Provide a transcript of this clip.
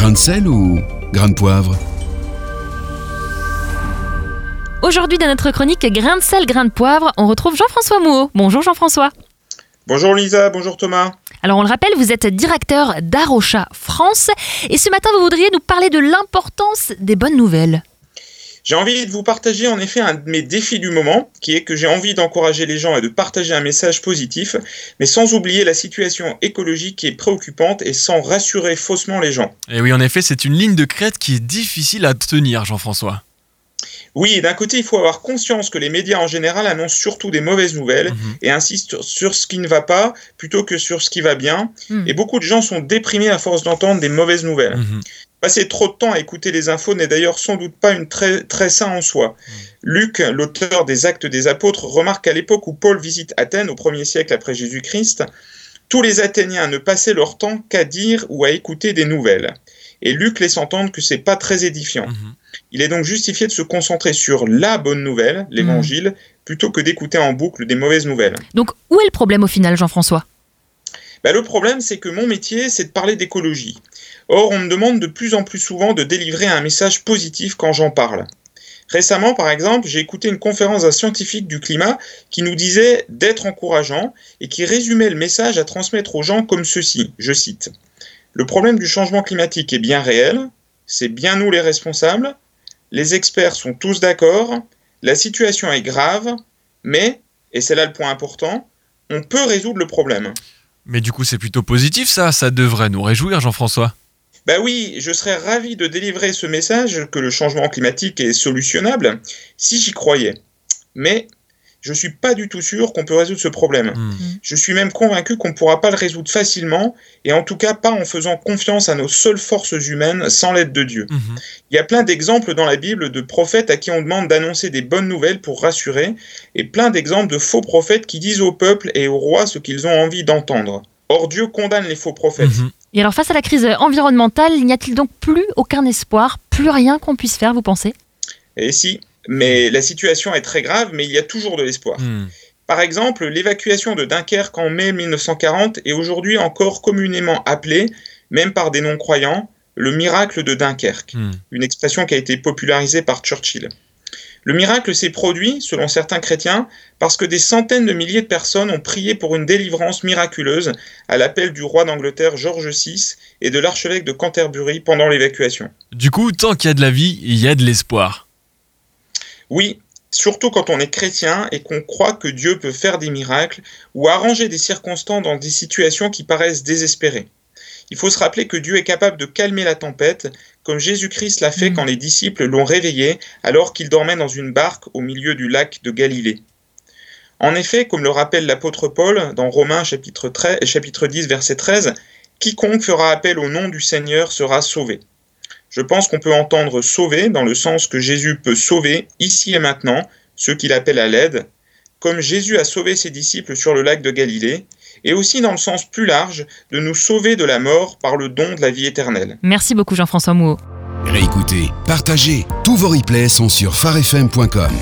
Grain de sel ou grain de poivre ? Aujourd'hui dans notre chronique Grain de sel, grain de poivre, on retrouve Jean-François Mouhot. Bonjour Jean-François. Bonjour Lisa, bonjour Thomas. Alors on le rappelle, vous êtes directeur d'Arocha France et ce matin vous voudriez nous parler de l'importance des bonnes nouvelles. J'ai envie de vous partager en effet un de mes défis du moment, qui est que j'ai envie d'encourager les gens et de partager un message positif, mais sans oublier la situation écologique qui est préoccupante et sans rassurer faussement les gens. Et oui, en effet, c'est une ligne de crête qui est difficile à tenir, Jean-François. Oui, d'un côté, il faut avoir conscience que les médias en général annoncent surtout des mauvaises nouvelles et insistent sur ce qui ne va pas plutôt que sur ce qui va bien. Et beaucoup de gens sont déprimés à force d'entendre des mauvaises nouvelles. Passer trop de temps à écouter les infos n'est d'ailleurs sans doute pas une très sain en soi. Luc, l'auteur des Actes des Apôtres, remarque qu'à l'époque où Paul visite Athènes, au 1er siècle après Jésus-Christ, tous les Athéniens ne passaient leur temps qu'à dire ou à écouter des nouvelles. Et Luc laisse entendre que c'est pas très édifiant. Il est donc justifié de se concentrer sur la bonne nouvelle, l'évangile, plutôt que d'écouter en boucle des mauvaises nouvelles. Donc où est le problème au final, Jean-François ? Le problème, c'est que mon métier, c'est de parler d'écologie. Or, on me demande de plus en plus souvent de délivrer un message positif quand j'en parle. Récemment, par exemple, j'ai écouté une conférence d'un scientifique du climat qui nous disait d'être encourageant et qui résumait le message à transmettre aux gens comme ceci, je cite. « Le problème du changement climatique est bien réel, c'est bien nous les responsables, les experts sont tous d'accord, la situation est grave, mais, et c'est là le point important, on peut résoudre le problème. » Mais du coup, c'est plutôt positif, ça devrait nous réjouir, Jean-François. Oui, je serais ravi de délivrer ce message que le changement climatique est solutionnable, si j'y croyais. Mais je ne suis pas du tout sûr qu'on peut résoudre ce problème. Je suis même convaincu qu'on ne pourra pas le résoudre facilement, et en tout cas pas en faisant confiance à nos seules forces humaines sans l'aide de Dieu. Il y a plein d'exemples dans la Bible de prophètes à qui on demande d'annoncer des bonnes nouvelles pour rassurer, et plein d'exemples de faux prophètes qui disent au peuple et au roi ce qu'ils ont envie d'entendre. Or Dieu condamne les faux prophètes. Et alors face à la crise environnementale, n'y a-t-il donc plus aucun espoir, plus rien qu'on puisse faire, vous pensez ? Et si ? Mais la situation est très grave, mais il y a toujours de l'espoir. Par exemple, l'évacuation de Dunkerque en mai 1940 est aujourd'hui encore communément appelée, même par des non-croyants, le miracle de Dunkerque, une expression qui a été popularisée par Churchill. Le miracle s'est produit, selon certains chrétiens, parce que des centaines de milliers de personnes ont prié pour une délivrance miraculeuse à l'appel du roi d'Angleterre George VI et de l'archevêque de Canterbury pendant l'évacuation. Du coup, tant qu'il y a de la vie, il y a de l'espoir. Oui, surtout quand on est chrétien et qu'on croit que Dieu peut faire des miracles ou arranger des circonstances dans des situations qui paraissent désespérées. Il faut se rappeler que Dieu est capable de calmer la tempête, comme Jésus-Christ l'a fait quand les disciples l'ont réveillé alors qu'il dormait dans une barque au milieu du lac de Galilée. En effet, comme le rappelle l'apôtre Paul dans Romains chapitre 10, verset 13, « Quiconque fera appel au nom du Seigneur sera sauvé ». Je pense qu'on peut entendre « sauver » dans le sens que Jésus peut sauver, ici et maintenant, ceux qu'il appelle à l'aide, comme Jésus a sauvé ses disciples sur le lac de Galilée, et aussi dans le sens plus large de nous sauver de la mort par le don de la vie éternelle. Merci beaucoup Jean-François Mouhot. Réécoutez, partagez, tous vos replays sont sur pharefm.com.